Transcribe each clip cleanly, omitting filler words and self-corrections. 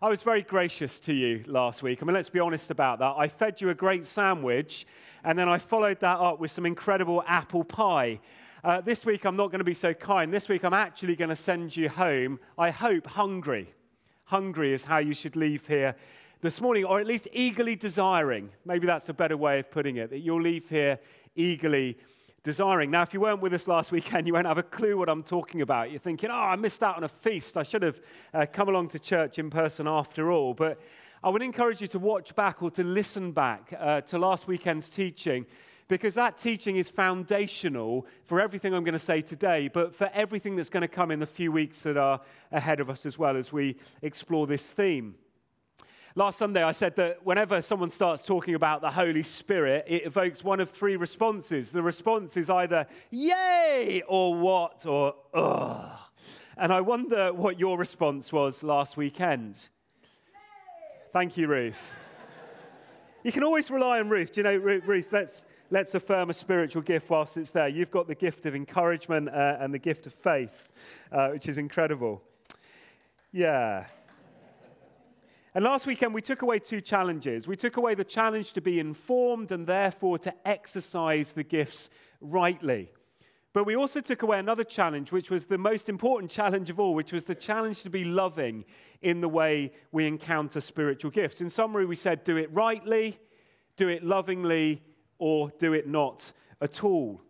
I was very gracious to you last week. I mean, let's be honest about that. I fed you a great sandwich, and then I followed that up with some incredible apple pie. This week, I'm not going to be so kind. This week, I'm actually going to send you home, I hope, hungry. Hungry is how you should leave here this morning, or at least eagerly desiring. Maybe that's a better way of putting it, that you'll leave here eagerly desiring. Now, if you weren't with us last weekend, you won't have a clue what I'm talking about. You're thinking, oh, I missed out on a feast. I should have come along to church in person after all. But I would encourage you to watch back or to listen back to last weekend's teaching, because that teaching is foundational for everything I'm going to say today, but for everything that's going to come in the few weeks that are ahead of us as well as we explore this theme. Last Sunday, I said that whenever someone starts talking about the Holy Spirit, it evokes one of three responses. The response is either, yay, or what, or ugh. And I wonder what your response was last weekend. Yay! Thank you, Ruth. You can always rely on Ruth. Do you know, Ruth, let's affirm a spiritual gift whilst it's there. You've got the gift of encouragement and the gift of faith, which is incredible. Yeah. And last weekend, we took away two challenges. We took away the challenge to be informed and therefore to exercise the gifts rightly. But we also took away another challenge, which was the most important challenge of all, which was the challenge to be loving in the way we encounter spiritual gifts. In summary, we said, do it rightly, do it lovingly, or do it not at all.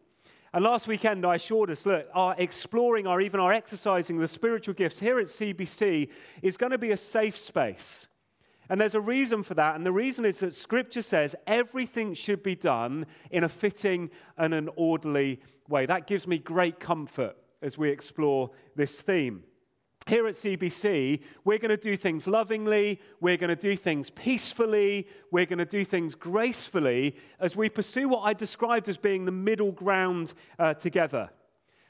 And last weekend, I assured us, look, our exploring or even our exercising the spiritual gifts here at CBC is going to be a safe space. And there's a reason for that, and the reason is that Scripture says everything should be done in a fitting and an orderly way. That gives me great comfort as we explore this theme. Here at CBC, we're going to do things lovingly, we're going to do things peacefully, we're going to do things gracefully as we pursue what I described as being the middle ground together.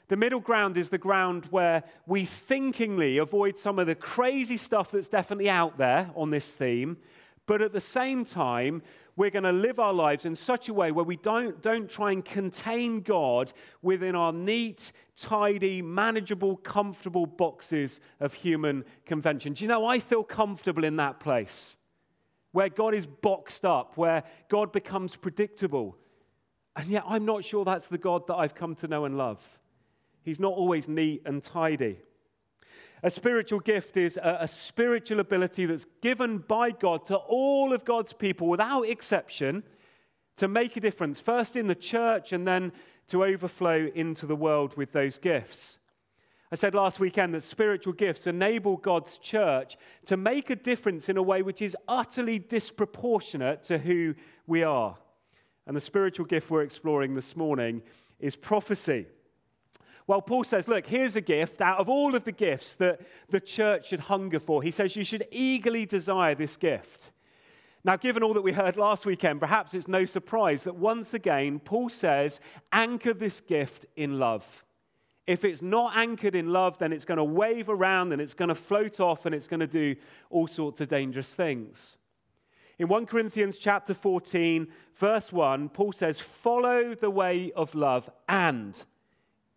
The middle ground is the ground where we thinkingly avoid some of the crazy stuff that's definitely out there on this theme, but at the same time, we're going to live our lives in such a way where we don't try and contain God within our neat, tidy, manageable, comfortable boxes of human convention. Do you know, I feel comfortable in that place, where God is boxed up, where God becomes predictable. And yet, I'm not sure that's the God that I've come to know and love. He's not always neat and tidy. A spiritual gift is a spiritual ability that's given by God to all of God's people, without exception, to make a difference, first in the church and then to overflow into the world with those gifts. I said last weekend that spiritual gifts enable God's church to make a difference in a way which is utterly disproportionate to who we are. And the spiritual gift we're exploring this morning is prophecy. Well, Paul says, look, here's a gift out of all of the gifts that the church should hunger for. He says you should eagerly desire this gift. Now, given all that we heard last weekend, perhaps it's no surprise that once again, Paul says, anchor this gift in love. If it's not anchored in love, then it's going to wave around and it's going to float off and it's going to do all sorts of dangerous things. In 1 Corinthians chapter 14, verse 1, Paul says, follow the way of love and...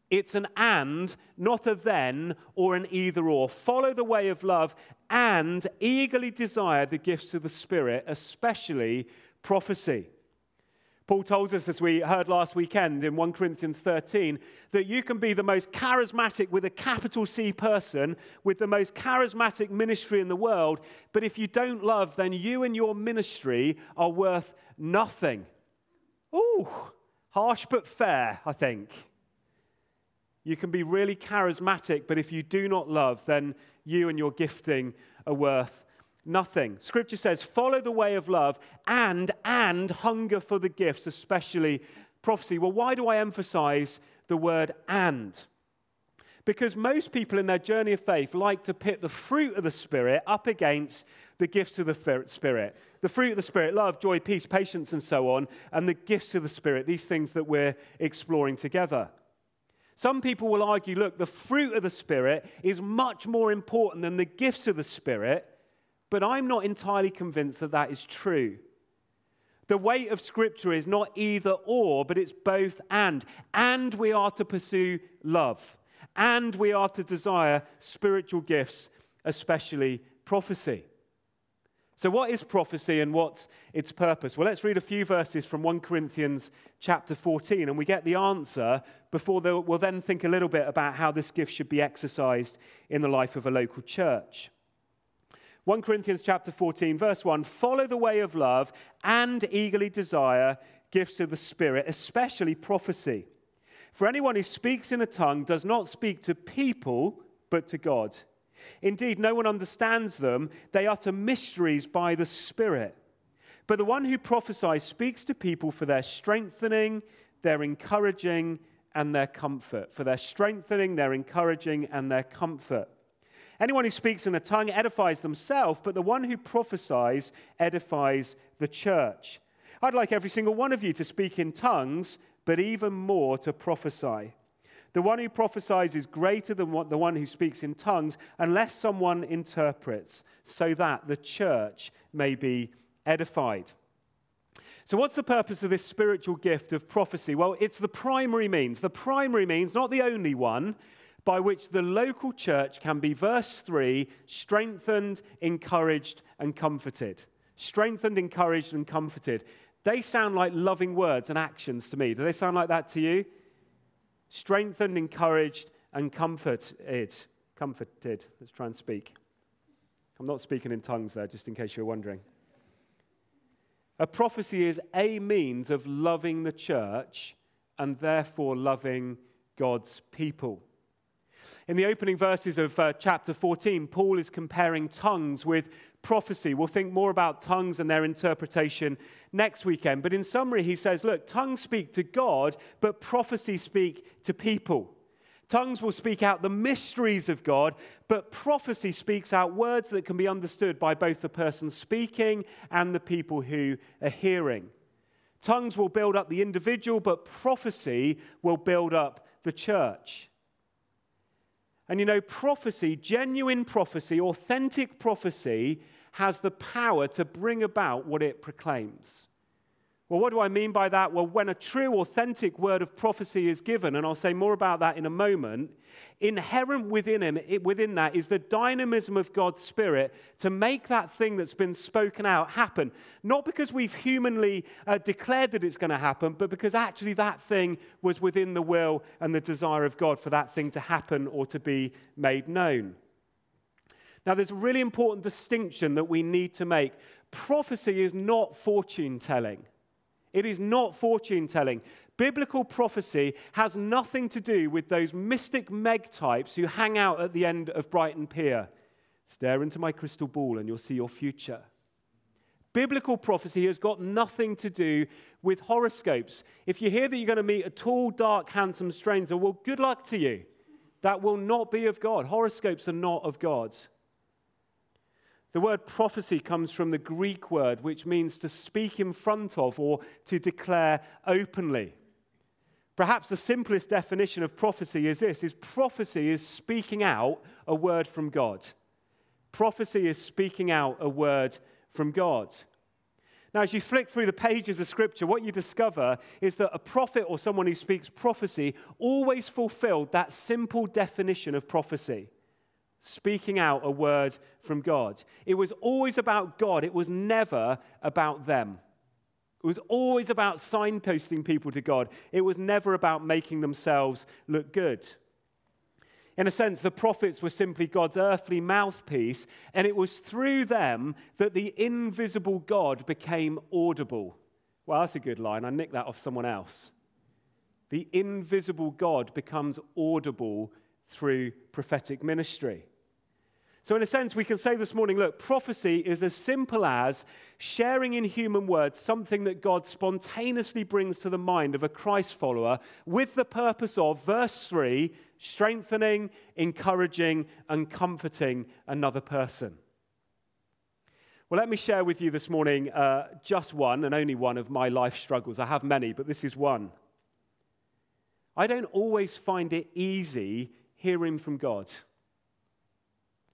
It's an and, not a then or an either or. Follow the way of love and eagerly desire the gifts of the Spirit, especially prophecy. Paul tells us, as we heard last weekend in 1 Corinthians 13, that you can be the most charismatic with a capital C person, with the most charismatic ministry in the world, but if you don't love, then you and your ministry are worth nothing. Ooh, harsh but fair, I think. You can be really charismatic, but if you do not love, then you and your gifting are worth nothing. Scripture says, follow the way of love and hunger for the gifts, especially prophecy. Well, why do I emphasize the word and? Because most people in their journey of faith like to pit the fruit of the Spirit up against the gifts of the Spirit. The fruit of the Spirit, love, joy, peace, patience, and so on, and the gifts of the Spirit, these things that we're exploring together. Some people will argue, look, the fruit of the Spirit is much more important than the gifts of the Spirit, but I'm not entirely convinced that that is true. The weight of Scripture is not either or, but it's both and. And we are to pursue love. And we are to desire spiritual gifts, especially prophecy. So what is prophecy and what's its purpose? Well, let's read a few verses from 1 Corinthians chapter 14, and we get the answer before we'll then think a little bit about how this gift should be exercised in the life of a local church. 1 Corinthians chapter 14, verse 1, "Follow the way of love and eagerly desire gifts of the Spirit, especially prophecy. For anyone who speaks in a tongue does not speak to people, but to God. Indeed, no one understands them. They utter mysteries by the Spirit. But the one who prophesies speaks to people for their strengthening, their encouraging, and their comfort." For their strengthening, their encouraging, and their comfort. "Anyone who speaks in a tongue edifies themselves, but the one who prophesies edifies the church. I'd like every single one of you to speak in tongues, but even more to prophesy. The one who prophesies is greater than the one who speaks in tongues, unless someone interprets, so that the church may be edified." So what's the purpose of this spiritual gift of prophecy? Well, it's the primary means, not the only one, by which the local church can be, verse 3, strengthened, encouraged, and comforted. Strengthened, encouraged, and comforted. They sound like loving words and actions to me. Do they sound like that to you? Strengthened, encouraged, and comforted. Comforted. Let's try and speak. I'm not speaking in tongues there, just in case you're wondering. A prophecy is a means of loving the church and therefore loving God's people. In the opening verses of chapter 14, Paul is comparing tongues with prophecy. We'll think more about tongues and their interpretation next weekend. But in summary, he says, look, tongues speak to God, but prophecy speak to people. Tongues will speak out the mysteries of God, but prophecy speaks out words that can be understood by both the person speaking and the people who are hearing. Tongues will build up the individual, but prophecy will build up the church. And you know, prophecy, genuine prophecy, authentic prophecy, has the power to bring about what it proclaims. Well, what do I mean by that? Well, when a true, authentic word of prophecy is given, and I'll say more about that in a moment, inherent within that is the dynamism of God's Spirit to make that thing that's been spoken out happen. Not because we've humanly declared that it's going to happen, but because actually that thing was within the will and the desire of God for that thing to happen or to be made known. Now, there's a really important distinction that we need to make. Prophecy is not fortune-telling. It is not fortune-telling. Biblical prophecy has nothing to do with those mystic Meg types who hang out at the end of Brighton Pier. Stare into my crystal ball and you'll see your future. Biblical prophecy has got nothing to do with horoscopes. If you hear that you're going to meet a tall, dark, handsome stranger, well, good luck to you. That will not be of God. Horoscopes are not of God. The word prophecy comes from the Greek word, which means to speak in front of or to declare openly. Perhaps the simplest definition of prophecy is this, is prophecy is speaking out a word from God. Prophecy is speaking out a word from God. Now, as you flick through the pages of Scripture, what you discover is that a prophet or someone who speaks prophecy always fulfilled that simple definition of prophecy. Speaking out a word from God. It was always about God. It was never about them. It was always about signposting people to God. It was never about making themselves look good. In a sense, the prophets were simply God's earthly mouthpiece, and it was through them that the invisible God became audible. Well, that's a good line. I nicked that off someone else. The invisible God becomes audible through prophetic ministry. So in a sense, we can say this morning, look, prophecy is as simple as sharing in human words something that God spontaneously brings to the mind of a Christ follower with the purpose of, verse 3, strengthening, encouraging, and comforting another person. Well, let me share with you this morning just one and only one of my life struggles. I have many, but this is one. I don't always find it easy hearing from God.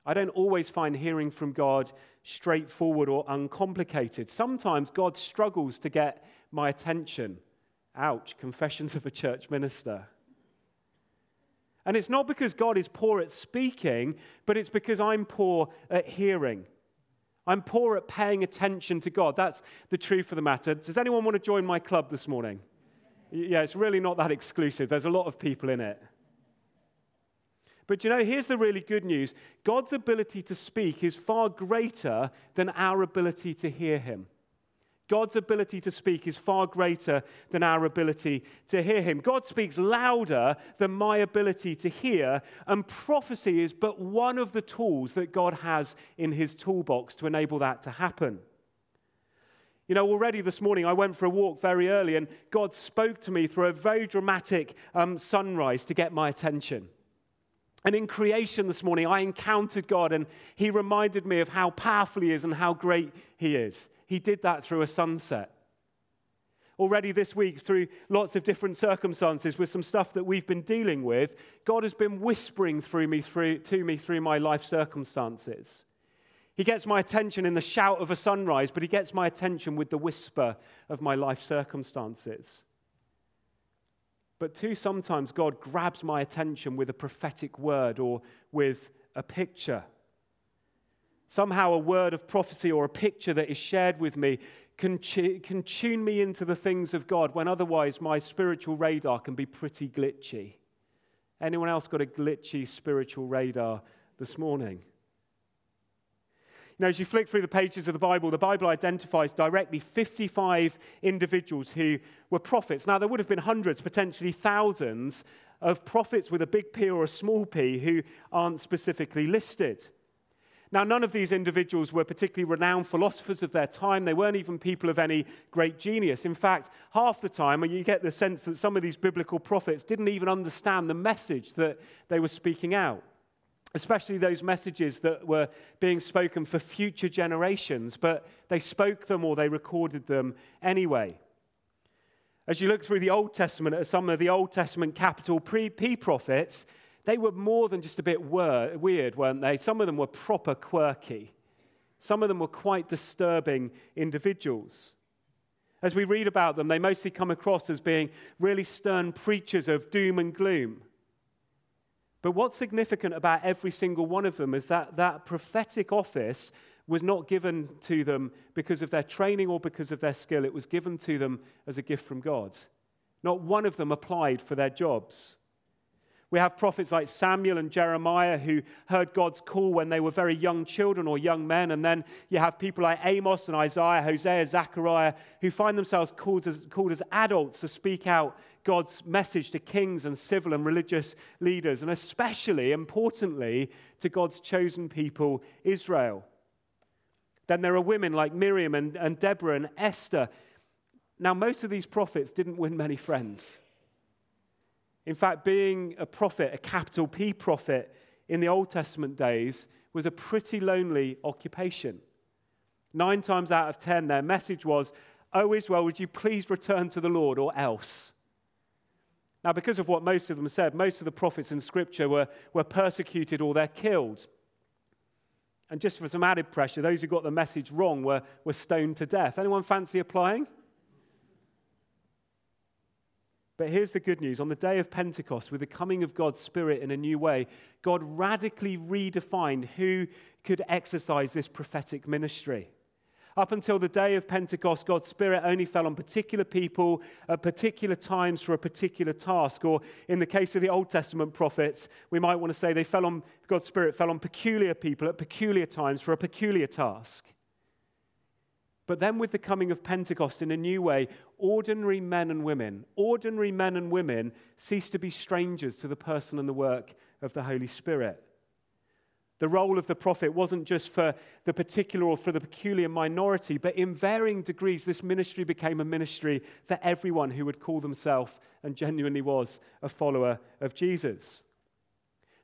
I don't always find hearing from God straightforward or uncomplicated. Sometimes God struggles to get my attention. Ouch, confessions of a church minister. And it's not because God is poor at speaking, but it's because I'm poor at hearing. I'm poor at paying attention to God. That's the truth of the matter. Does anyone want to join my club this morning? Yeah, it's really not that exclusive. There's a lot of people in it. But you know, here's the really good news. God's ability to speak is far greater than our ability to hear him. God's ability to speak is far greater than our ability to hear him. God speaks louder than my ability to hear, and prophecy is but one of the tools that God has in his toolbox to enable that to happen. You know, already this morning I went for a walk very early, and God spoke to me through a very dramatic sunrise to get my attention. And in creation this morning, I encountered God, and he reminded me of how powerful he is and how great he is. He did that through a sunset. Already this week, through lots of different circumstances, with some stuff that we've been dealing with, God has been whispering to me through my life circumstances. He gets my attention in the shout of a sunrise, but he gets my attention with the whisper of my life circumstances. But too, sometimes God grabs my attention with a prophetic word or with a picture. Somehow a word of prophecy or a picture that is shared with me can tune me into the things of God when otherwise my spiritual radar can be pretty glitchy. Anyone else got a glitchy spiritual radar this morning? Now, as you flick through the pages of the Bible identifies directly 55 individuals who were prophets. Now, there would have been hundreds, potentially thousands, of prophets with a big P or a small p who aren't specifically listed. Now, none of these individuals were particularly renowned philosophers of their time. They weren't even people of any great genius. In fact, half the time, you get the sense that some of these biblical prophets didn't even understand the message that they were speaking out, especially those messages that were being spoken for future generations, but they spoke them or they recorded them anyway. As you look through the Old Testament, at some of the Old Testament capital P prophets, they were more than just a bit weird, weren't they? Some of them were proper quirky. Some of them were quite disturbing individuals. As we read about them, they mostly come across as being really stern preachers of doom and gloom. But what's significant about every single one of them is that that prophetic office was not given to them because of their training or because of their skill. It was given to them as a gift from God. Not one of them applied for their jobs. We have prophets like Samuel and Jeremiah who heard God's call when they were very young children or young men. And then you have people like Amos and Isaiah, Hosea, Zechariah, who find themselves called as adults to speak out God's message to kings and civil and religious leaders, and especially, importantly, to God's chosen people, Israel. Then there are women like Miriam and Deborah and Esther. Now, most of these prophets didn't win many friends. In fact, being a prophet, a capital P prophet, in the Old Testament days was a pretty lonely occupation. 9 times out of 10, their message was, "O Israel, would you please return to the Lord or else?" Now, because of what most of them said, most of the prophets in Scripture were persecuted or they're killed. And just for some added pressure, those who got the message wrong were stoned to death. Anyone fancy applying? But here's the good news. On the day of Pentecost, with the coming of God's Spirit in a new way, God radically redefined who could exercise this prophetic ministry. Up until the day of Pentecost, God's Spirit only fell on particular people at particular times for a particular task. Or in the case of the Old Testament prophets, we might want to say God's Spirit fell on peculiar people at peculiar times for a peculiar task. But then with the coming of Pentecost in a new way, ordinary men and women cease to be strangers to the person and the work of the Holy Spirit. The role of the prophet wasn't just for the particular or for the peculiar minority, but in varying degrees, this ministry became a ministry for everyone who would call themselves and genuinely was a follower of Jesus.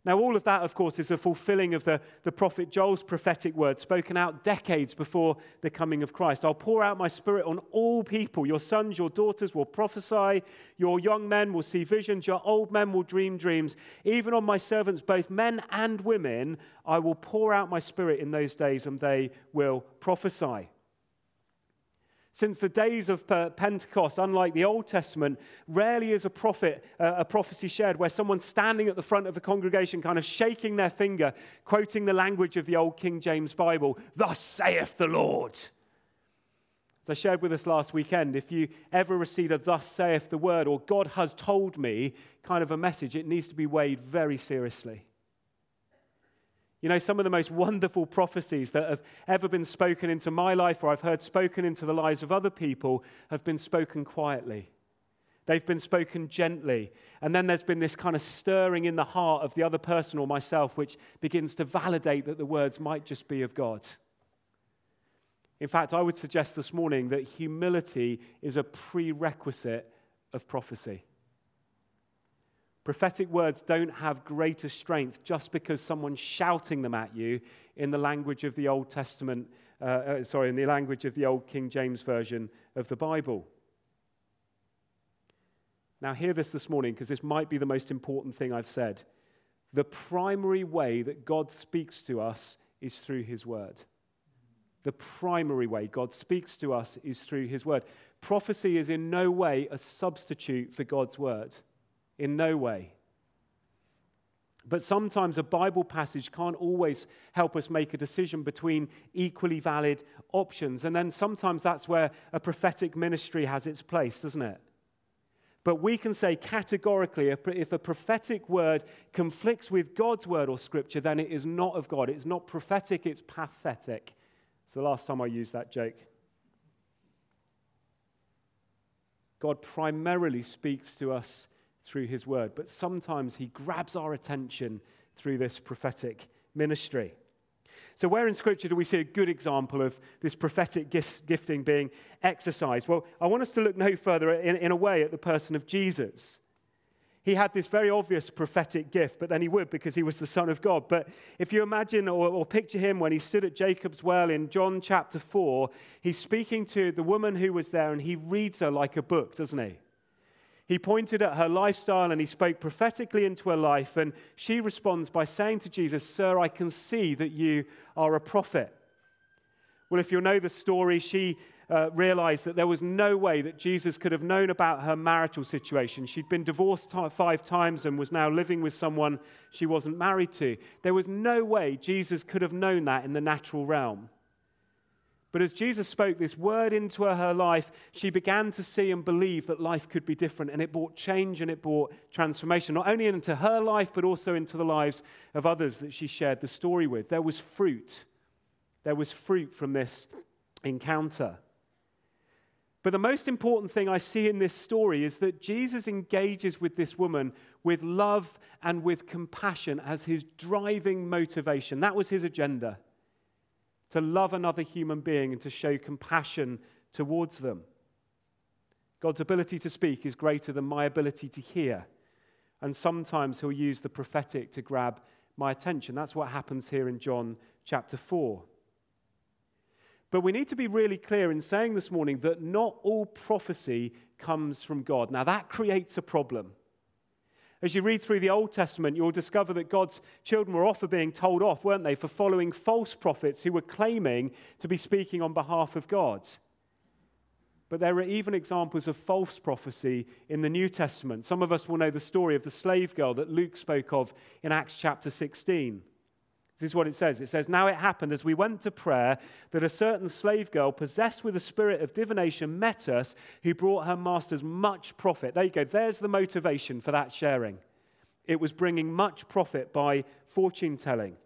Now, all of that, of course, is a fulfilling of the prophet Joel's prophetic word spoken out decades before the coming of Christ. "I'll pour out my Spirit on all people. Your sons, your daughters will prophesy. Your young men will see visions. Your old men will dream dreams. Even on my servants, both men and women, I will pour out my Spirit in those days, and they will prophesy." Since the days of Pentecost, unlike the Old Testament, rarely is a prophecy shared where someone standing at the front of a congregation kind of shaking their finger, quoting the language of the old King James Bible, "Thus saith the Lord." As I shared with us last weekend, if you ever received a "thus saith the word" or "God has told me" kind of a message, it needs to be weighed very seriously. You know, some of the most wonderful prophecies that have ever been spoken into my life or I've heard spoken into the lives of other people have been spoken quietly. They've been spoken gently. And then there's been this kind of stirring in the heart of the other person or myself, which begins to validate that the words might just be of God. In fact, I would suggest this morning that humility is a prerequisite of prophecy. Prophetic words don't have greater strength just because someone's shouting them at you in the language of the Old Testament, in the language of the Old King James Version of the Bible. Now hear this morning, because this might be the most important thing I've said. The primary way that God speaks to us is through his word. The primary way God speaks to us is through his word. Prophecy is in no way a substitute for God's word. In no way. But sometimes a Bible passage can't always help us make a decision between equally valid options. And then sometimes that's where a prophetic ministry has its place, doesn't it? But we can say categorically, if a prophetic word conflicts with God's word or Scripture, then it is not of God. It's not prophetic, it's pathetic. It's the last time I used that joke. God primarily speaks to us through his word, but sometimes he grabs our attention through this prophetic ministry. So where in Scripture do we see a good example of this prophetic gifting being exercised? Well, I want us to look no further in a way at the person of Jesus. He had this very obvious prophetic gift, but then he would, because he was the Son of God. But if you imagine or picture him when he stood at Jacob's well in John chapter 4, he's speaking to the woman who was there, and he reads her like a book, doesn't he? He pointed at her lifestyle and he spoke prophetically into her life, and she responds by saying to Jesus, "Sir, I can see that you are a prophet." Well, if you'll know the story, she realized that there was no way that Jesus could have known about her marital situation. She'd been divorced 5 times and was now living with someone she wasn't married to. There was no way Jesus could have known that in the natural realm. But as Jesus spoke this word into her life, she began to see and believe that life could be different, and it brought change and it brought transformation, not only into her life, but also into the lives of others that she shared the story with. There was fruit. There was fruit from this encounter. But the most important thing I see in this story is that Jesus engages with this woman with love and with compassion as his driving motivation. That was his agenda. To love another human being and to show compassion towards them. God's ability to speak is greater than my ability to hear. And sometimes he'll use the prophetic to grab my attention. That's what happens here in John chapter 4. But we need to be really clear in saying this morning that not all prophecy comes from God. Now that creates a problem. As you read through the Old Testament, you'll discover that God's children were often being told off, weren't they, for following false prophets who were claiming to be speaking on behalf of God. But there are even examples of false prophecy in the New Testament. Some of us will know the story of the slave girl that Luke spoke of in Acts chapter 16. This is what it says. It says, "Now it happened as we went to prayer that a certain slave girl possessed with a spirit of divination met us, who brought her masters much profit." There you go. There's the motivation for that sharing. It was bringing much profit by fortune telling.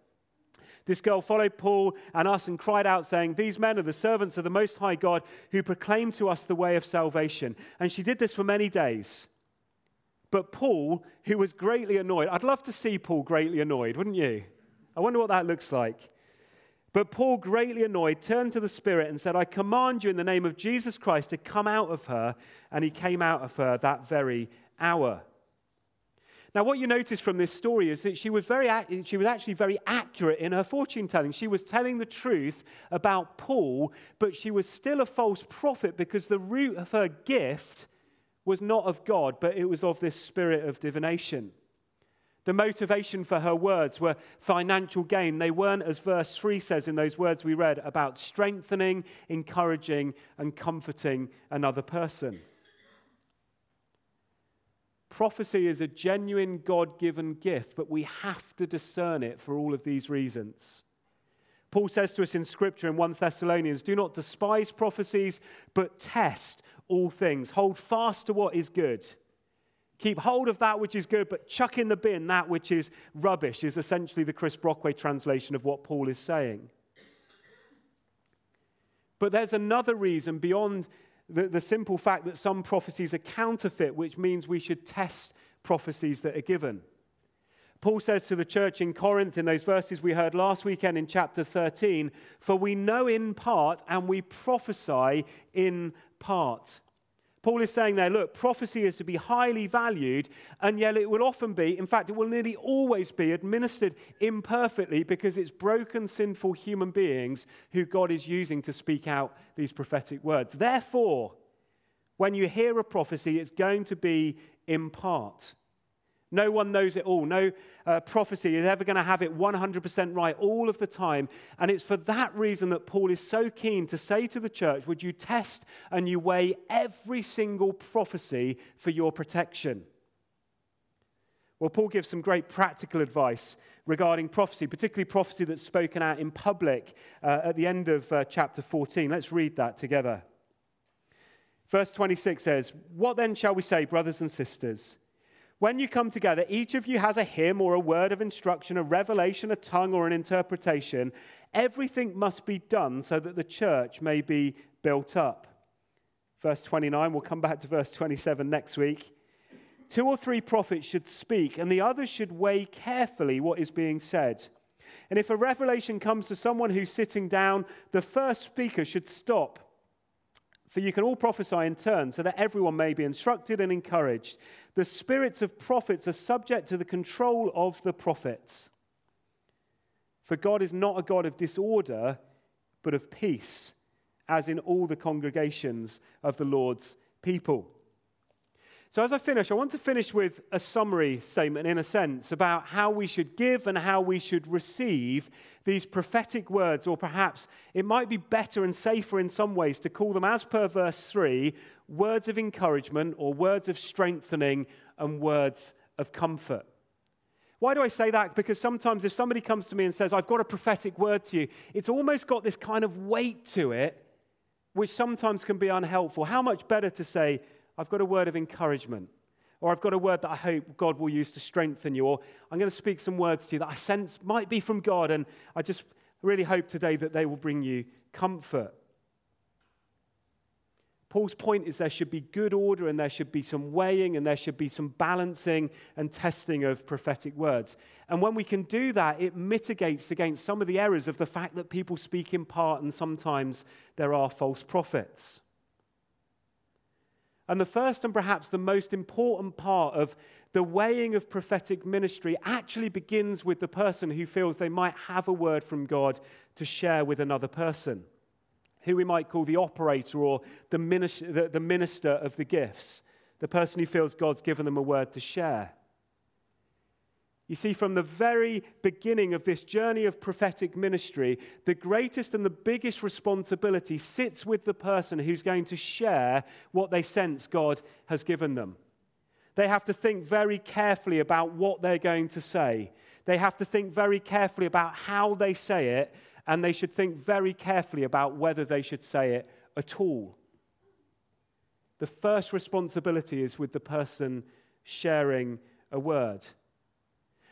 "This girl followed Paul and us and cried out, saying, 'These men are the servants of the Most High God, who proclaim to us the way of salvation.' And she did this for many days. But Paul, who was greatly annoyed," I'd love to see Paul greatly annoyed, wouldn't you? I wonder what that looks like. "But Paul, greatly annoyed, turned to the spirit and said, 'I command you in the name of Jesus Christ to come out of her.' And he came out of her that very hour." Now, what you notice from this story is that she was actually very accurate in her fortune telling. She was telling the truth about Paul, but she was still a false prophet, because the root of her gift was not of God, but it was of this spirit of divination. The motivation for her words were financial gain. They weren't, as verse 3 says in those words we read, about strengthening, encouraging, and comforting another person. Prophecy is a genuine God-given gift, but we have to discern it for all of these reasons. Paul says to us in Scripture in 1 Thessalonians, do not despise prophecies, but test all things. Hold fast to what is good. Keep hold of that which is good, but chuck in the bin that which is rubbish, is essentially the Chris Brockway translation of what Paul is saying. But there's another reason beyond the simple fact that some prophecies are counterfeit, which means we should test prophecies that are given. Paul says to the church in Corinth in those verses we heard last weekend in chapter 13, for we know in part and we prophesy in part. Paul is saying there, look, prophecy is to be highly valued, and yet it will often be, in fact, it will nearly always be administered imperfectly because it's broken, sinful human beings who God is using to speak out these prophetic words. Therefore, when you hear a prophecy, it's going to be in part. No one knows it all. No prophecy is ever going to have it 100% right all of the time. And it's for that reason that Paul is so keen to say to the church, would you test and you weigh every single prophecy for your protection? Well, Paul gives some great practical advice regarding prophecy, particularly prophecy that's spoken out in public at the end of chapter 14. Let's read that together. Verse 26 says, what then shall we say, brothers and sisters? When you come together, each of you has a hymn or a word of instruction, a revelation, a tongue, or an interpretation. Everything must be done so that the church may be built up. Verse 29, we'll come back to verse 27 next week. 2 or 3 prophets should speak, and the others should weigh carefully what is being said. And if a revelation comes to someone who's sitting down, the first speaker should stop. For you can all prophesy in turn, so that everyone may be instructed and encouraged. The spirits of prophets are subject to the control of the prophets. For God is not a God of disorder, but of peace, as in all the congregations of the Lord's people. So as I finish, I want to finish with a summary statement, in a sense, about how we should give and how we should receive these prophetic words, or perhaps it might be better and safer in some ways to call them, as per verse 3, words of encouragement or words of strengthening and words of comfort. Why do I say that? Because sometimes if somebody comes to me and says, I've got a prophetic word to you, it's almost got this kind of weight to it, which sometimes can be unhelpful. How much better to say, I've got a word of encouragement, or I've got a word that I hope God will use to strengthen you, or I'm going to speak some words to you that I sense might be from God, and I just really hope today that they will bring you comfort. Paul's point is there should be good order, and there should be some weighing, and there should be some balancing and testing of prophetic words. And when we can do that, it mitigates against some of the errors of the fact that people speak in part, and sometimes there are false prophets. And the first and perhaps the most important part of the weighing of prophetic ministry actually begins with the person who feels they might have a word from God to share with another person, who we might call the operator or the minister of the gifts, the person who feels God's given them a word to share. You see, from the very beginning of this journey of prophetic ministry, the greatest and the biggest responsibility sits with the person who's going to share what they sense God has given them. They have to think very carefully about what they're going to say. They have to think very carefully about how they say it, and they should think very carefully about whether they should say it at all. The first responsibility is with the person sharing a word.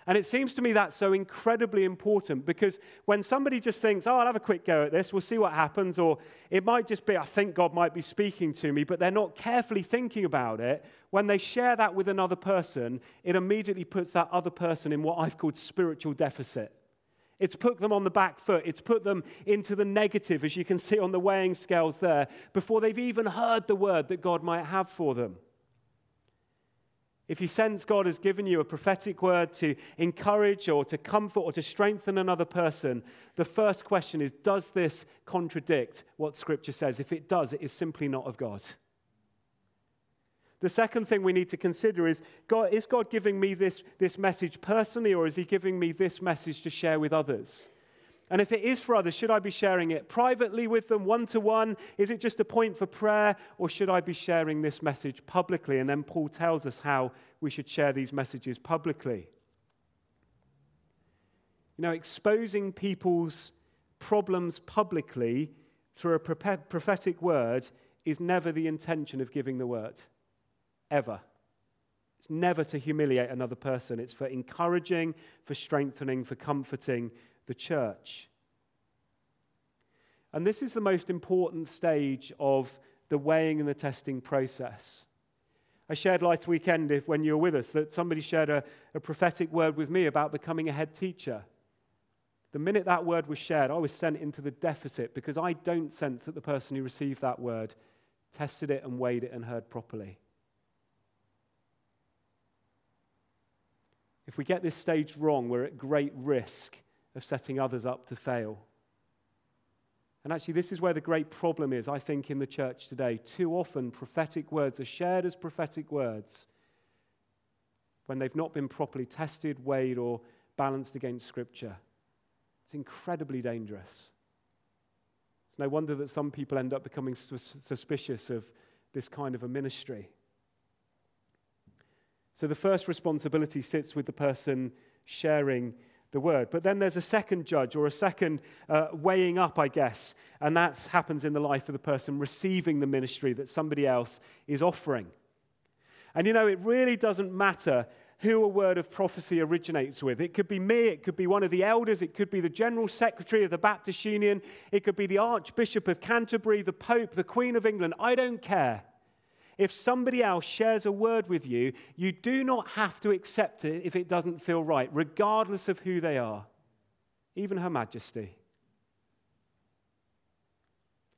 And it seems to me that's so incredibly important, because when somebody just thinks, oh, I'll have a quick go at this, we'll see what happens, or it might just be, I think God might be speaking to me, but they're not carefully thinking about it, when they share that with another person, it immediately puts that other person in what I've called spiritual deficit. It's put them on the back foot. It's put them into the negative, as you can see on the weighing scales there, before they've even heard the word that God might have for them. If you sense God has given you a prophetic word to encourage or to comfort or to strengthen another person, the first question is, does this contradict what Scripture says? If it does, it is simply not of God. The second thing we need to consider is, God, is God giving me this message personally, or is he giving me this message to share with others? And if it is for others, should I be sharing it privately with them, one-to-one? Is it just a point for prayer, or should I be sharing this message publicly? And then Paul tells us how we should share these messages publicly. You know, exposing people's problems publicly through a prophetic word is never the intention of giving the word, ever. It's never to humiliate another person. It's for encouraging, for strengthening, for comforting the church. And this is the most important stage of the weighing and the testing process. I shared last weekend, when you were with us, that somebody shared a prophetic word with me about becoming a head teacher. The minute that word was shared, I was sent into the deficit, because I don't sense that the person who received that word tested it and weighed it and heard properly. If we get this stage wrong, we're at great risk of setting others up to fail. And actually, this is where the great problem is, I think, in the church today. Too often, prophetic words are shared as prophetic words when they've not been properly tested, weighed, or balanced against Scripture. It's incredibly dangerous. It's no wonder that some people end up becoming suspicious of this kind of a ministry. So the first responsibility sits with the person sharing the word. But then there's a second judge, or a second weighing up, I guess, and that happens in the life of the person receiving the ministry that somebody else is offering. And you know, it really doesn't matter who a word of prophecy originates with. It could be me, it could be one of the elders, it could be the General Secretary of the Baptist Union, it could be the Archbishop of Canterbury, the Pope, the Queen of England. I don't care. If somebody else shares a word with you, you do not have to accept it if it doesn't feel right, regardless of who they are, even Her Majesty.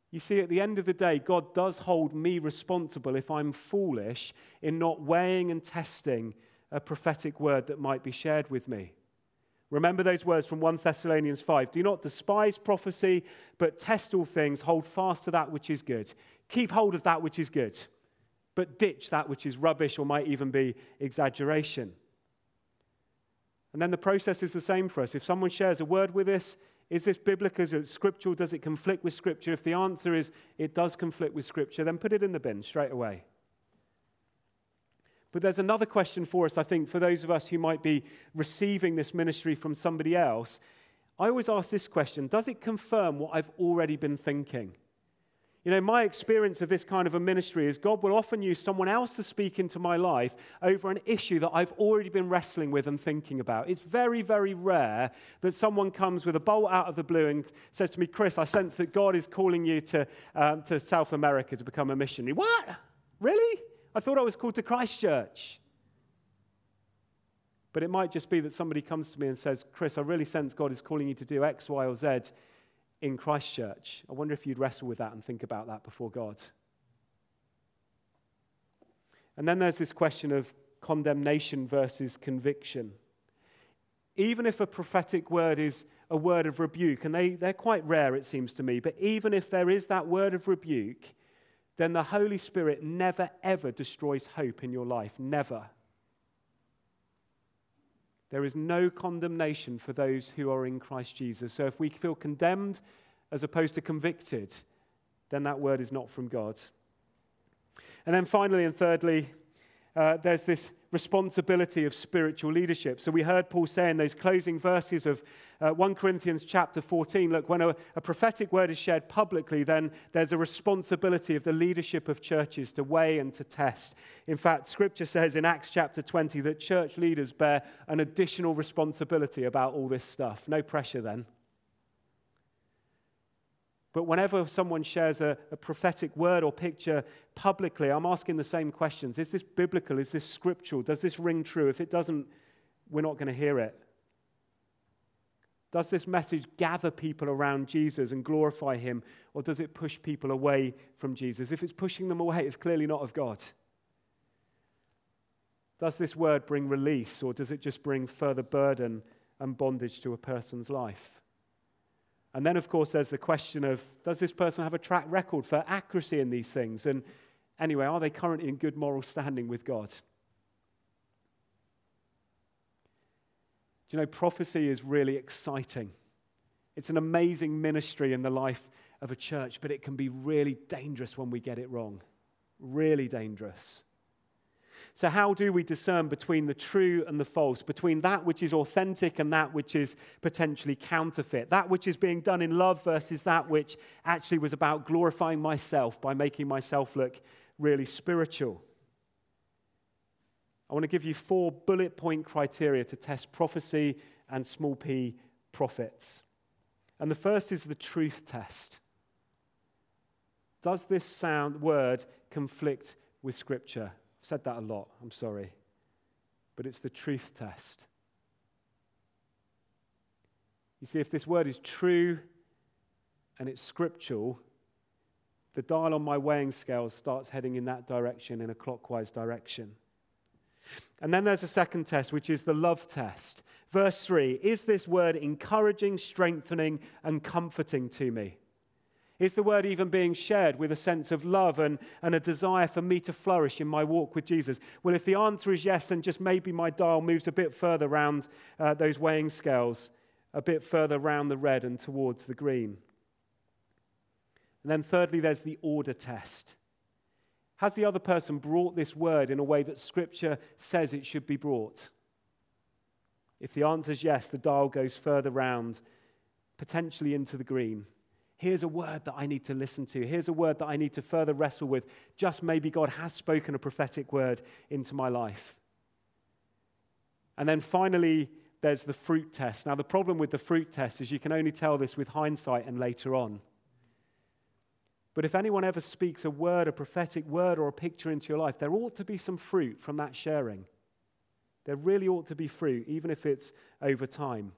You see, at the end of the day, God does hold me responsible if I'm foolish in not weighing and testing a prophetic word that might be shared with me. Remember those words from 1 Thessalonians 5. Do not despise prophecy, but test all things. Hold fast to that which is good. Keep hold of that which is good, but ditch that which is rubbish or might even be exaggeration. And then the process is the same for us. If someone shares a word with us, is this biblical? Is it scriptural? Does it conflict with Scripture? If the answer is it does conflict with Scripture, then put it in the bin straight away. But there's another question for us, I think, for those of us who might be receiving this ministry from somebody else. I always ask this question: does it confirm what I've already been thinking? You know, my experience of this kind of a ministry is God will often use someone else to speak into my life over an issue that I've already been wrestling with and thinking about. It's very, very rare that someone comes with a bolt out of the blue and says to me, Chris, I sense that God is calling you to South America to become a missionary. What? Really? I thought I was called to Christchurch. But it might just be that somebody comes to me and says, Chris, I really sense God is calling you to do X, Y, or Z in Christchurch. I wonder if you'd wrestle with that and think about that before God. And then there's this question of condemnation versus conviction. Even if a prophetic word is a word of rebuke, and they're quite rare, it seems to me, but even if there is that word of rebuke, then the Holy Spirit never, ever destroys hope in your life. Never. There is no condemnation for those who are in Christ Jesus. So if we feel condemned as opposed to convicted, then that word is not from God. And then finally and thirdly, there's this responsibility of spiritual leadership. So we heard Paul say in those closing verses of 1 Corinthians chapter 14, look, when a prophetic word is shared publicly, then there's a responsibility of the leadership of churches to weigh and to test. In fact, Scripture says in Acts chapter 20 that church leaders bear an additional responsibility about all this stuff. No pressure then. But whenever someone shares a prophetic word or picture publicly, I'm asking the same questions. Is this biblical? Is this scriptural? Does this ring true? If it doesn't, we're not going to hear it. Does this message gather people around Jesus and glorify him, or does it push people away from Jesus? If it's pushing them away, it's clearly not of God. Does this word bring release, or does it just bring further burden and bondage to a person's life? And then, of course, there's the question of, does this person have a track record for accuracy in these things? And Anyway, are they currently in good moral standing with God? Do you know, prophecy is really exciting. It's an amazing ministry in the life of a church, but it can be really dangerous when we get it wrong. Really dangerous. So how do we discern between the true and the false, between that which is authentic and that which is potentially counterfeit, that which is being done in love versus that which actually was about glorifying myself by making myself look really spiritual? I want to give you 4 bullet point criteria to test prophecy and small p prophets. And the first is the truth test. Does this word conflict with Scripture? I've said that a lot, I'm sorry. But it's the truth test. You see, if this word is true and it's scriptural, the dial on my weighing scale starts heading in that direction, in a clockwise direction. And then there's a second test, which is the love test. Verse 3, is this word encouraging, strengthening, and comforting to me? Is the word even being shared with a sense of love and a desire for me to flourish in my walk with Jesus? Well, if the answer is yes, then just maybe my dial moves a bit further round those weighing scales, a bit further round the red and towards the green. And then thirdly, there's the order test. Has the other person brought this word in a way that Scripture says it should be brought? If the answer is yes, the dial goes further round, potentially into the green. Here's a word that I need to listen to. Here's a word that I need to further wrestle with. Just maybe God has spoken a prophetic word into my life. And then finally, there's the fruit test. Now, the problem with the fruit test is you can only tell this with hindsight and later on. But if anyone ever speaks a word, a prophetic word, or a picture into your life, there ought to be some fruit from that sharing. There really ought to be fruit, even if it's over time.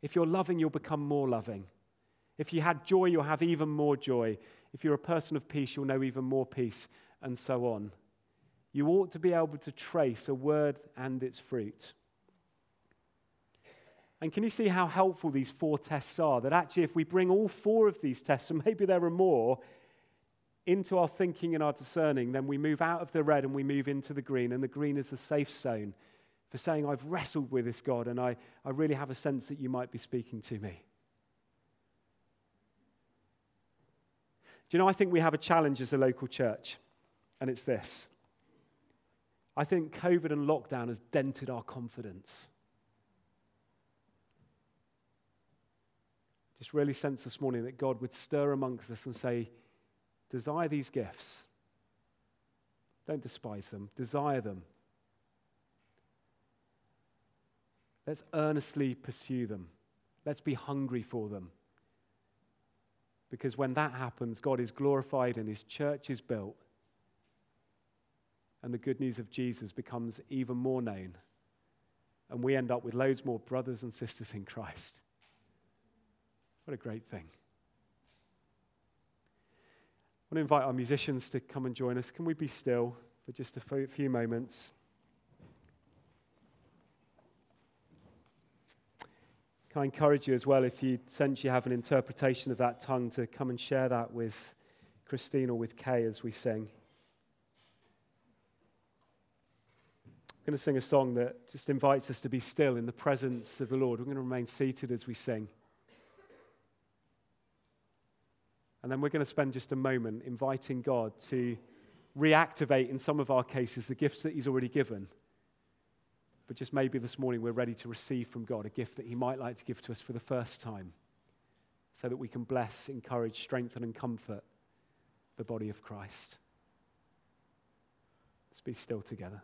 If you're loving, you'll become more loving. If you had joy, you'll have even more joy. If you're a person of peace, you'll know even more peace, and so on. You ought to be able to trace a word and its fruit. And can you see how helpful these 4 tests are? That actually if we bring all 4 of these tests, and maybe there are more, into our thinking and our discerning, then we move out of the red and we move into the green. And the green is the safe zone for saying, I've wrestled with this, God, and I really have a sense that you might be speaking to me. Do you know, I think we have a challenge as a local church, and it's this. I think COVID and lockdown has dented our confidence. Just really sense this morning that God would stir amongst us and say, desire these gifts. Don't despise them. Desire them. Let's earnestly pursue them. Let's be hungry for them. Because when that happens, God is glorified and his church is built. And the good news of Jesus becomes even more known. And we end up with loads more brothers and sisters in Christ. What a great thing. I want to invite our musicians to come and join us. Can we be still for just a few moments? Can I encourage you as well, if you sense you have an interpretation of that tongue, to come and share that with Christine or with Kay as we sing. We're going to sing a song that just invites us to be still in the presence of the Lord. We're going to remain seated as we sing. And then we're going to spend just a moment inviting God to reactivate, in some of our cases, the gifts that he's already given. But just maybe this morning we're ready to receive from God a gift that he might like to give to us for the first time, so that we can bless, encourage, strengthen, and comfort the body of Christ. Let's be still together.